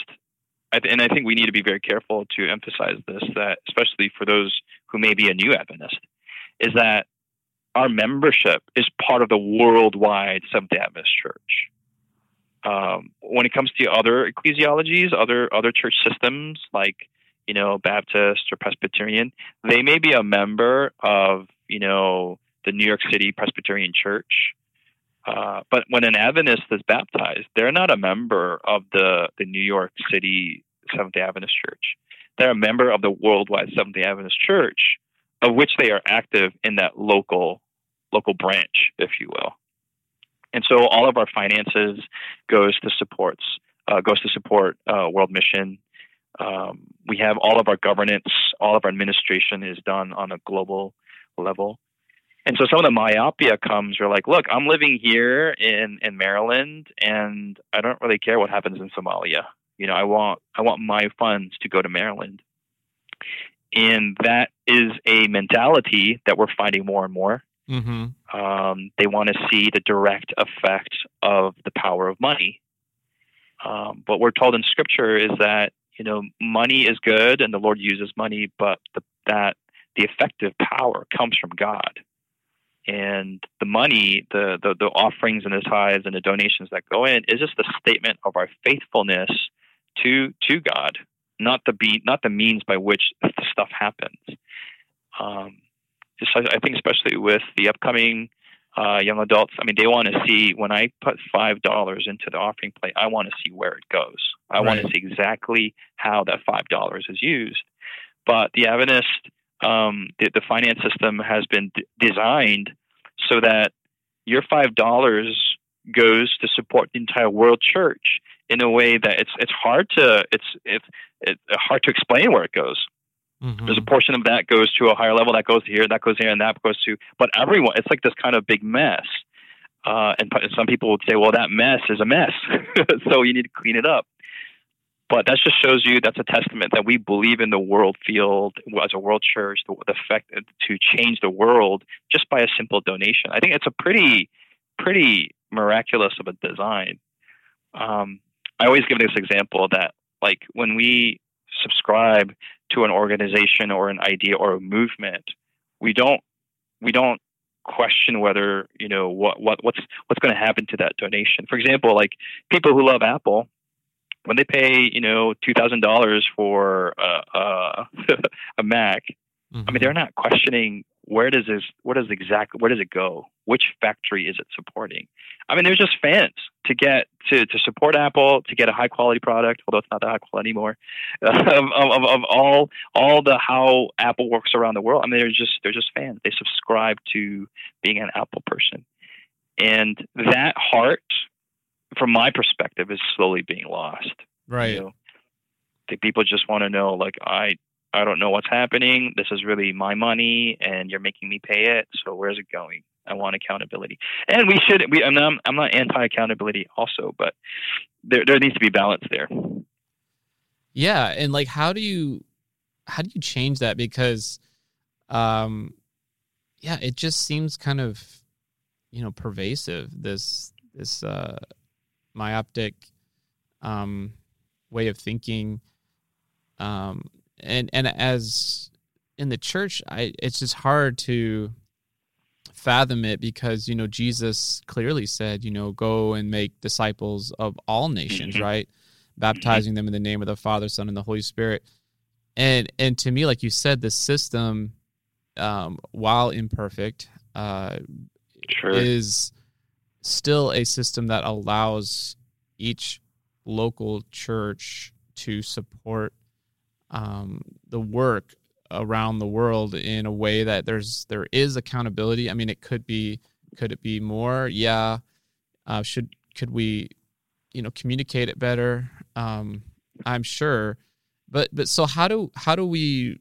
and I think we need to be very careful to emphasize this, that especially for those who may be a new Adventist, is that our membership is part of the worldwide Seventh-day Adventist Church. When it comes to other ecclesiologies, other church systems like, you know, Baptist or Presbyterian, they may be a member of, you know, the New York City Presbyterian Church. But when an Adventist is baptized, they're not a member of the New York City Seventh-day Adventist Church. They're a member of the worldwide Seventh-day Adventist Church, of which they are active in that local branch, if you will. And so all of our finances goes to support world mission. We have all of our governance, all of our administration is done on a global level. And so some of the myopia comes, you're like, look, I'm living here in Maryland, and I don't really care what happens in Somalia. You know, I want my funds to go to Maryland. And that is a mentality that we're finding more and more. Mm-hmm. They want to see the direct effect of the power of money. But we're told in Scripture is that, you know, money is good and the Lord uses money, but the effective power comes from God. And the money, the offerings and the tithes and the donations that go in is just the statement of our faithfulness to God, not the means by which the stuff happens. I think especially with the upcoming young adults, I mean, they want to see, when I put $5 into the offering plate, I want to see where it goes. I want to see exactly how that $5 is used. But the Adventist, the finance system has been designed so that your $5 goes to support the entire world church in a way that it's hard to explain where it goes. Mm-hmm. There's a portion of that goes to a higher level, that goes here, that goes here, and that goes to. But everyone, it's like this kind of big mess. And some people would say, "Well, that mess is a mess, so you need to clean it up." But that just shows you, that's a testament that we believe in the world field as a world church, the fact to change the world just by a simple donation. I think it's a pretty miraculous of a design. I always give this example that, like, when we subscribe to an organization or an idea or a movement, we don't question whether, you know, what's going to happen to that donation. For example, like people who love Apple, when they pay, $2,000 for a Mac, mm-hmm. I mean, they're not questioning where does it go? Which factory is it supporting? I mean, they're just fans to support Apple, to get a high quality product, although it's not that high quality anymore, of all the how Apple works around the world. I mean, they're just fans. They subscribe to being an Apple person. And that heart, from my perspective, is slowly being lost. Right. I think people just want to know, like, I don't know what's happening. This is really my money, and you're making me pay it. So where's it going? I want accountability. And we should. I'm not anti-accountability, also, but there needs to be balance there. Yeah, and like, how do you change that? Because, it just seems kind of, pervasive. This myopic way of thinking. And as in the church, it's just hard to fathom it because, Jesus clearly said, go and make disciples of all nations, right? Baptizing them in the name of the Father, Son, and the Holy Spirit. And to me, like you said, the system, while imperfect, is still a system that allows each local church to support the work around the world in a way that there is accountability. I mean, could it be more? Yeah. Could we, communicate it better? I'm sure, but so how do we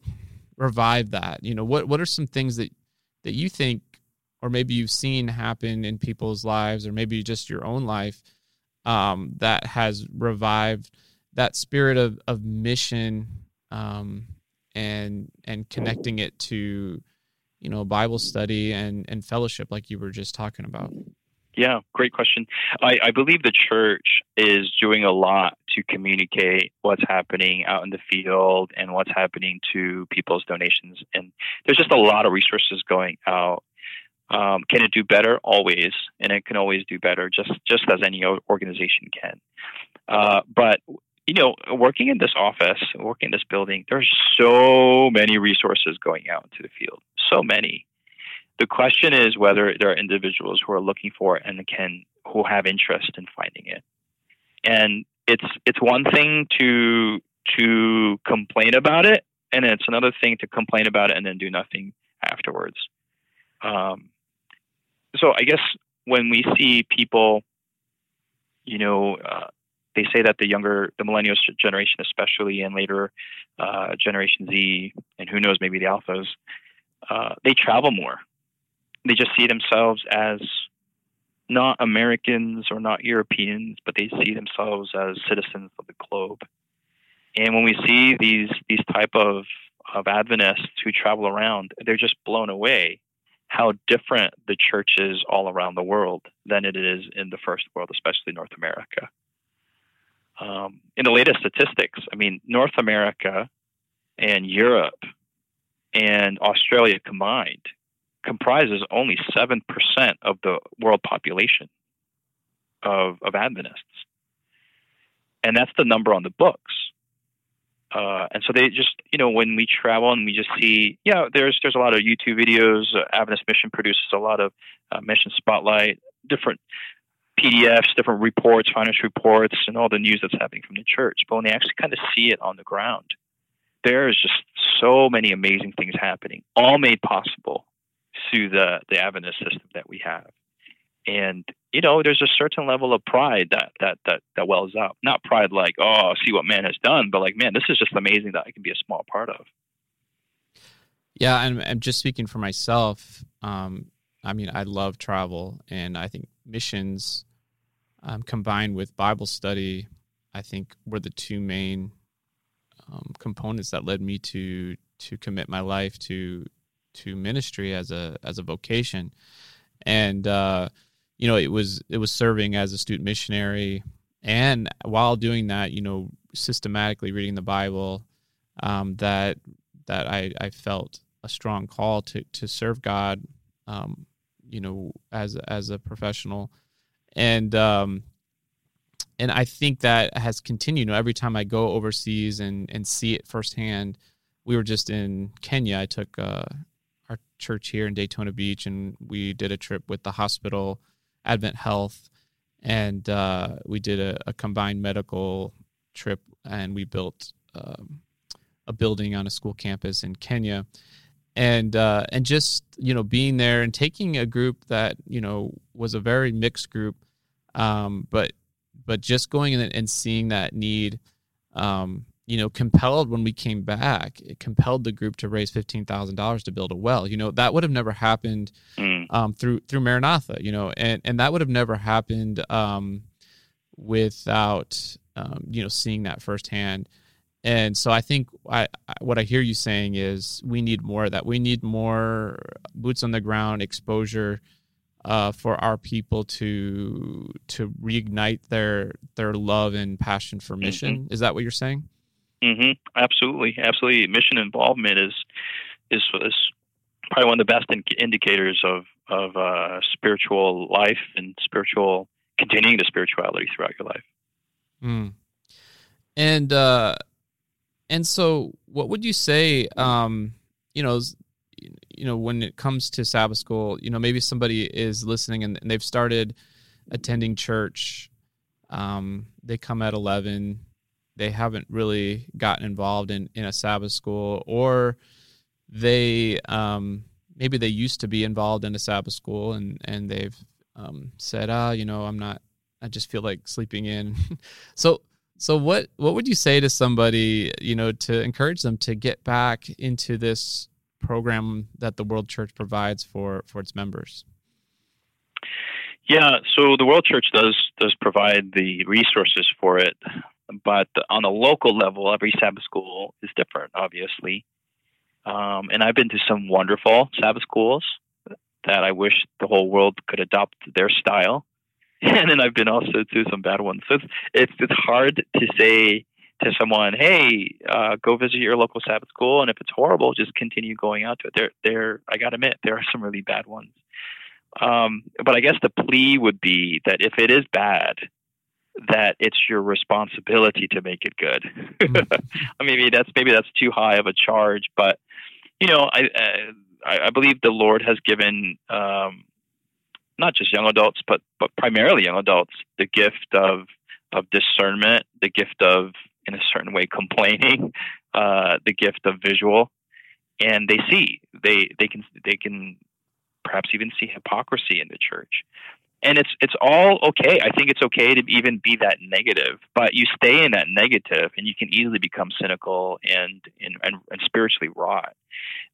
revive that? What are some things that you think, or maybe you've seen happen in people's lives, or maybe just your own life, that has revived that spirit of mission, and connecting it to, Bible study and fellowship, like you were just talking about? Yeah, great question. I believe the church is doing a lot to communicate what's happening out in the field and what's happening to people's donations. And there's just a lot of resources going out. Can it do better? Always. And it can always do better, just as any organization can. But working in this office, working in this building, there's so many resources going out into the field, so many. The question is whether there are individuals who are looking for it and who have interest in finding it. And it's one thing to complain about it, and it's another thing to complain about it and then do nothing afterwards. So I guess when we see people, they say that the millennial generation, especially, and later Generation Z, and who knows, maybe the alphas, they travel more. They just see themselves as not Americans or not Europeans, but they see themselves as citizens of the globe. And when we see these type of Adventists who travel around, they're just blown away how different the church is all around the world than it is in the first world, especially North America. In the latest statistics, I mean, North America and Europe and Australia combined comprises only 7% of the world population of Adventists. And that's the number on the books. And so they just, when we travel and we just see, there's a lot of YouTube videos. Adventist Mission produces a lot of Mission Spotlight, different PDFs, different reports, financial reports, and all the news that's happening from the church. But when they actually kind of see it on the ground, there is just so many amazing things happening, all made possible through the Adventist system that we have. And, there's a certain level of pride that wells up. Not pride like, oh, see what man has done, but like, man, this is just amazing that I can be a small part of. Yeah, I'm just speaking for myself. I love travel, and I think missions combined with Bible study, I think, were the two main components that led me to commit my life to ministry as a vocation. And it was serving as a student missionary, and while doing that, systematically reading the Bible, that I felt a strong call to serve God, as a professional, and And I think that has continued. You know, every time I go overseas and see it firsthand, we were just in Kenya. I took our church here in Daytona Beach, and we did a trip with the hospital, Advent Health, and we did a combined medical trip, and we built a building on a school campus in Kenya. And just, you know, being there and taking a group that, you know, was a very mixed group, but just going in and seeing that need, you know, compelled when we came back, it compelled the group to raise $15,000 to build a well. You know, that would have never happened through Maranatha, you know, and that would have never happened without, you know, seeing that firsthand. And so I think what I hear you saying is we need more of that. We need more boots on the ground exposure for our people to reignite their love and passion for mission. Mm-hmm. Is that what you're saying? Mm-hmm. Absolutely, absolutely. Mission involvement is probably one of the best indicators of spiritual life and continuing the spirituality throughout your life. Mm. And so, what would you say? You know, when it comes to Sabbath school, you know, maybe somebody is listening and they've started attending church. They come at 11. They haven't really gotten involved in a Sabbath school, or they maybe they used to be involved in a Sabbath school, and they've said, you know, I'm not. I just feel like sleeping in. So what would you say to somebody, you know, to encourage them to get back into this program that the World Church provides for its members? Yeah, so the World Church does provide the resources for it, but on a local level, every Sabbath school is different, obviously. And I've been to some wonderful Sabbath schools that I wish the whole world could adopt their style. And then I've been also to some bad ones. So it's hard to say to someone, hey, go visit your local Sabbath school, and if it's horrible, just continue going out to it. I got to admit, there are some really bad ones. But I guess the plea would be that if it is bad, that it's your responsibility to make it good. I mean, maybe that's too high of a charge, but you know, I believe the Lord has given not just young adults, but primarily young adults, the gift of discernment, the gift of, in a certain way, complaining, the gift of visual, and they see they can perhaps even see hypocrisy in the church, and it's all okay. I think it's okay to even be that negative, but you stay in that negative, and you can easily become cynical and spiritually rot.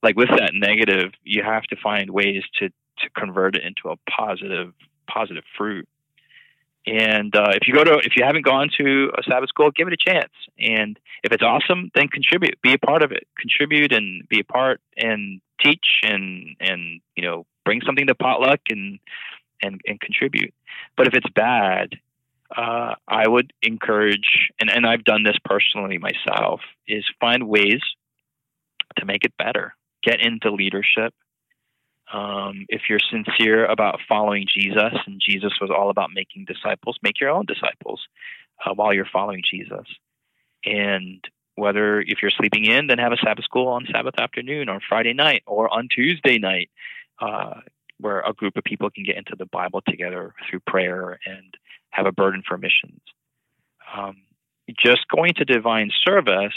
Like with that negative, you have to find ways to convert it into a positive fruit. And if you haven't gone to a Sabbath school, give it a chance. And if it's awesome, then contribute, be a part of it, contribute and be a part and teach and, you know, bring something to potluck and contribute. But if it's bad, I would encourage, and I've done this personally myself, is find ways to make it better. Get into leadership. If you're sincere about following Jesus, and Jesus was all about making disciples, make your own disciples while you're following Jesus. And if you're sleeping in, then have a Sabbath school on Sabbath afternoon, on Friday night, or on Tuesday night, where a group of people can get into the Bible together through prayer and have a burden for missions. Just going to divine service,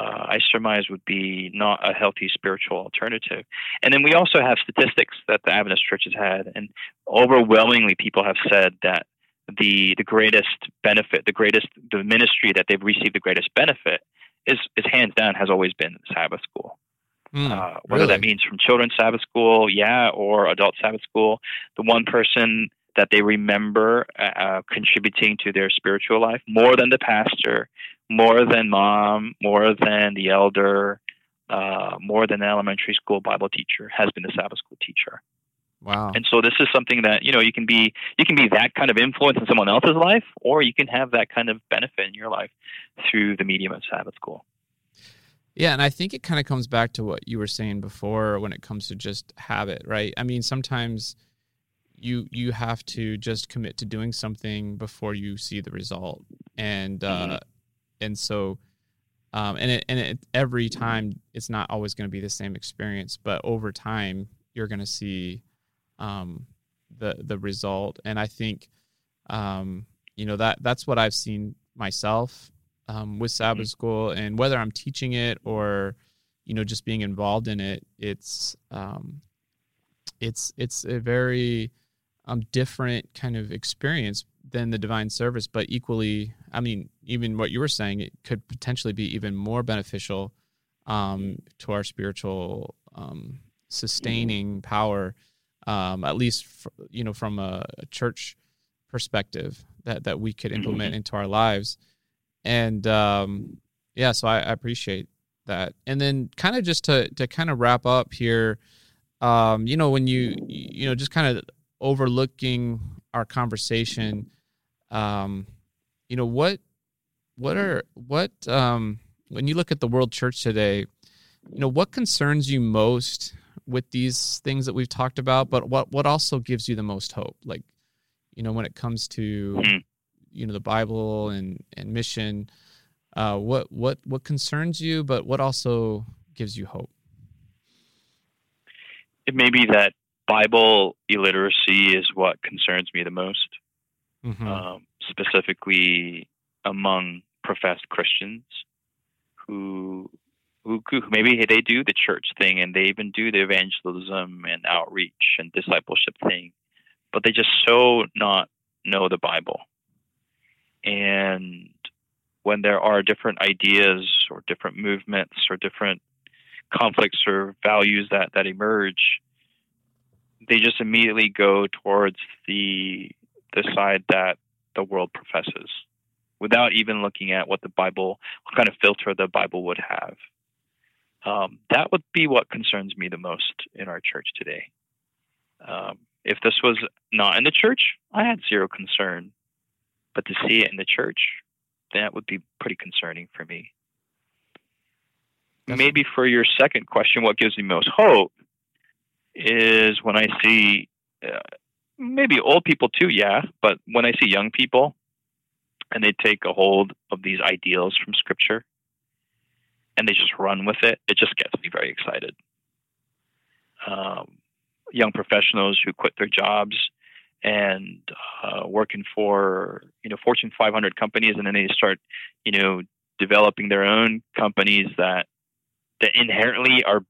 I surmise, would be not a healthy spiritual alternative. And then we also have statistics that the Adventist Church has had, and overwhelmingly people have said that the greatest benefit, the ministry that they've received the greatest benefit is hands down has always been Sabbath school. Whether that means from children's Sabbath school, or adult Sabbath school, the one person that they remember contributing to their spiritual life more than the pastor, more than mom, more than the elder, more than the elementary school Bible teacher, has been the Sabbath school teacher. Wow! And so this is something that, you know, you can be that kind of influence in someone else's life, or you can have that kind of benefit in your life through the medium of Sabbath school. Yeah, and I think it kind of comes back to what you were saying before when it comes to just habit, right? I mean, sometimes you have to just commit to doing something before you see the result. And and every time it's not always going to be the same experience, but over time you're going to see the result. And I think that's what I've seen myself with Sabbath School, and whether I'm teaching it or just being involved in it, it's a very different kind of experience than the divine service, but equally, I mean, even what you were saying, it could potentially be even more beneficial to our spiritual sustaining power, at least from a church perspective that we could implement into our lives. And so I appreciate that. And then kind of just to kind of wrap up here, when you just kind of overlooking our conversation, when you look at the world church today, what concerns you most with these things that we've talked about, but what also gives you the most hope? Like, when it comes to, the Bible and mission, what concerns you, but what also gives you hope? It may be that Bible illiteracy is what concerns me the most, specifically among professed Christians who maybe they do the church thing and they even do the evangelism and outreach and discipleship thing, but they just so not know the Bible. And when there are different ideas or different movements or different conflicts or values that emerge, they just immediately go towards the side that the world professes, without even looking at what kind of filter the Bible would have. That would be what concerns me the most in our church today. If this was not in the church, I had zero concern. But to see it in the church, that would be pretty concerning for me. Maybe for your second question, what gives me most hope is when I see maybe old people too, but when I see young people and they take a hold of these ideals from Scripture and they just run with it, it just gets me very excited. Young professionals who quit their jobs and working for Fortune 500 companies, and then they start developing their own companies that inherently have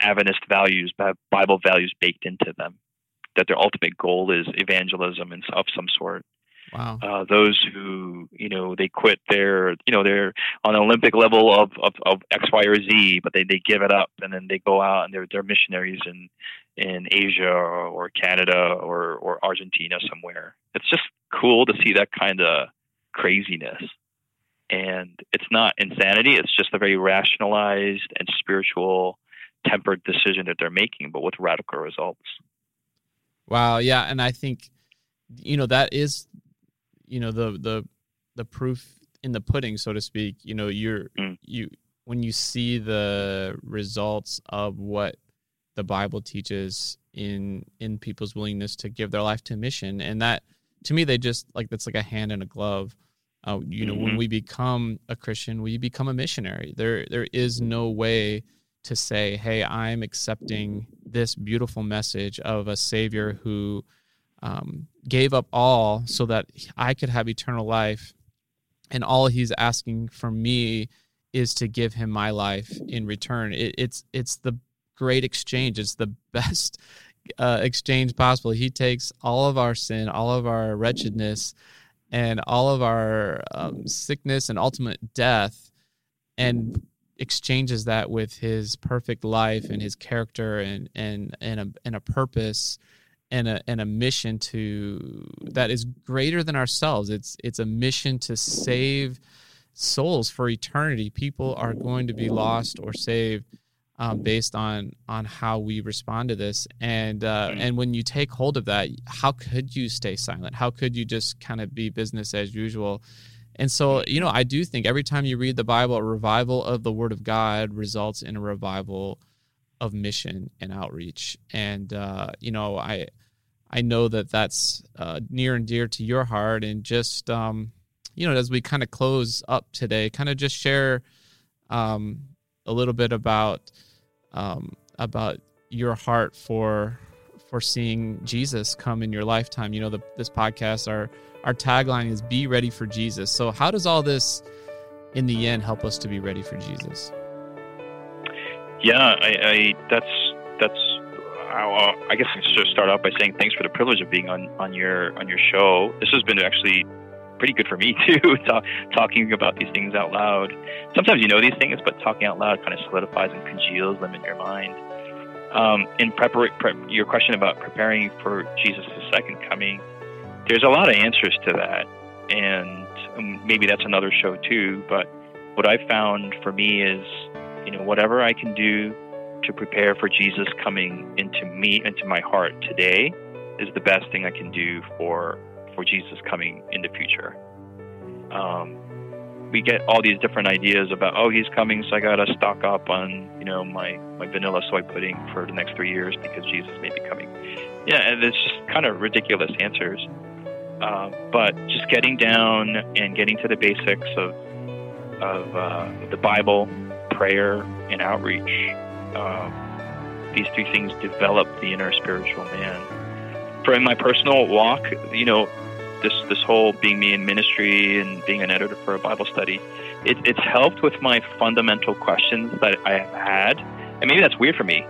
Adventist values, have Bible values baked into them, that their ultimate goal is evangelism and of some sort. Wow. Those who, they quit they're on an Olympic level of X, Y, or Z, but they give it up and then they go out and they're missionaries in Asia or Canada or Argentina somewhere. It's just cool to see that kind of craziness. And it's not insanity. It's just a very rationalized and spiritual tempered decision that they're making, but with radical results. Wow. Yeah. And I think, that is, the proof in the pudding, so to speak. When you see the results of what the Bible teaches in people's willingness to give their life to mission. And that, to me, that's like a hand in a glove. When we become a Christian, we become a missionary. There is no way to say, hey, I'm accepting this beautiful message of a Savior who gave up all so that I could have eternal life, and all he's asking from me is to give him my life in return. It's the great exchange. It's the best exchange possible. He takes all of our sin, all of our wretchedness, and all of our sickness and ultimate death, and exchanges that with his perfect life and his character and a purpose and a mission to that is greater than ourselves. It's a mission to save souls for eternity. People are going to be lost or saved based on how we respond to this. And when you take hold of that, how could you stay silent? How could you just kind of be business as usual? And so, I do think every time you read the Bible, a revival of the Word of God results in a revival of mission and outreach. And, I know that that's near and dear to your heart. And just, as we kind of close up today, kind of just share a little bit about your heart for seeing Jesus come in your lifetime. You know, this podcast, our tagline is "Be Ready for Jesus." So how does all this in the end help us to be ready for Jesus? Yeah, I guess I should start off by saying thanks for the privilege of being on your show. This has been actually pretty good for me too, talking about these things out loud. Sometimes you know these things, but talking out loud kind of solidifies and congeals them in your mind. Your question about preparing for Jesus' second coming, there's a lot of answers to that, and maybe that's another show too. But what I found for me is, whatever I can do to prepare for Jesus coming into my heart today is the best thing I can do for Jesus coming in the future. We get all these different ideas about, he's coming, so I got to stock up on, my vanilla soy pudding for the next 3 years because Jesus may be coming. Yeah, and it's just kind of ridiculous answers. But just getting down and getting to the basics of the Bible, prayer, and outreach, these three things develop the inner spiritual man. For in my personal walk, this whole being me in ministry and being an editor for a Bible study, it's helped with my fundamental questions that I have had. And maybe that's weird for me.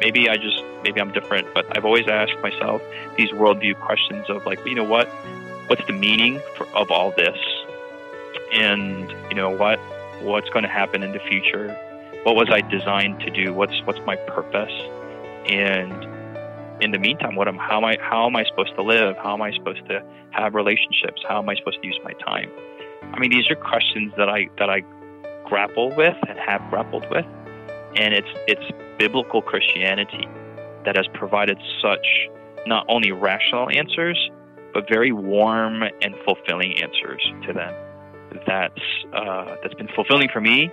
Maybe I'm different, but I've always asked myself these worldview questions of like, what's the meaning of all this? And what's going to happen in the future? What was I designed to do? What's my purpose? And in the meantime, how am I supposed to live? How am I supposed to have relationships? How am I supposed to use my time? I mean, these are questions that I grapple with and have grappled with, and it's biblical Christianity that has provided such not only rational answers, but very warm and fulfilling answers to them. That's been fulfilling for me,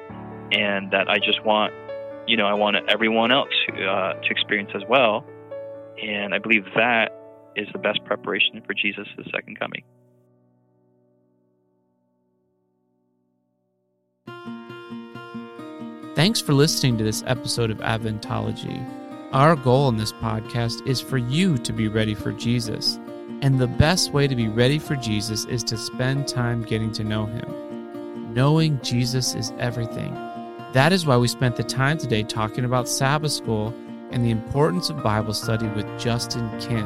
and that I just want, I want everyone else to experience as well. And I believe that is the best preparation for Jesus' second coming. Thanks for listening to this episode of Adventology. Our goal in this podcast is for you to be ready for Jesus. And the best way to be ready for Jesus is to spend time getting to know him. Knowing Jesus is everything. That is why we spent the time today talking about Sabbath School and the importance of Bible study with Justin Kim.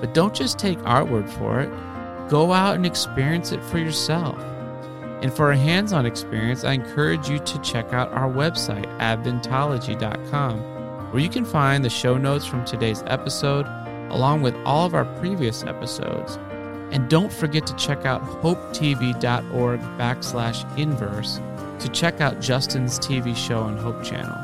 But don't just take our word for it. Go out and experience it for yourself. And for a hands-on experience, I encourage you to check out our website, adventology.com, where you can find the show notes from today's episode, along with all of our previous episodes. And don't forget to check out hopetv.org/InVerse to check out Justin's TV show on Hope Channel.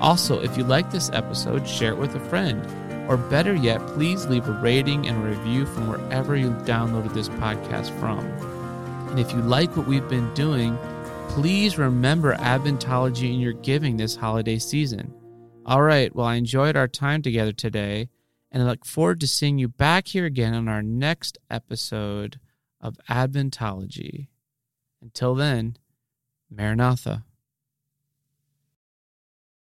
Also, if you like this episode, share it with a friend. Or better yet, please leave a rating and a review from wherever you downloaded this podcast from. And if you like what we've been doing, please remember Adventology in your giving this holiday season. All right, well, I enjoyed our time together today, and I look forward to seeing you back here again on our next episode of Adventology. Until then, Maranatha.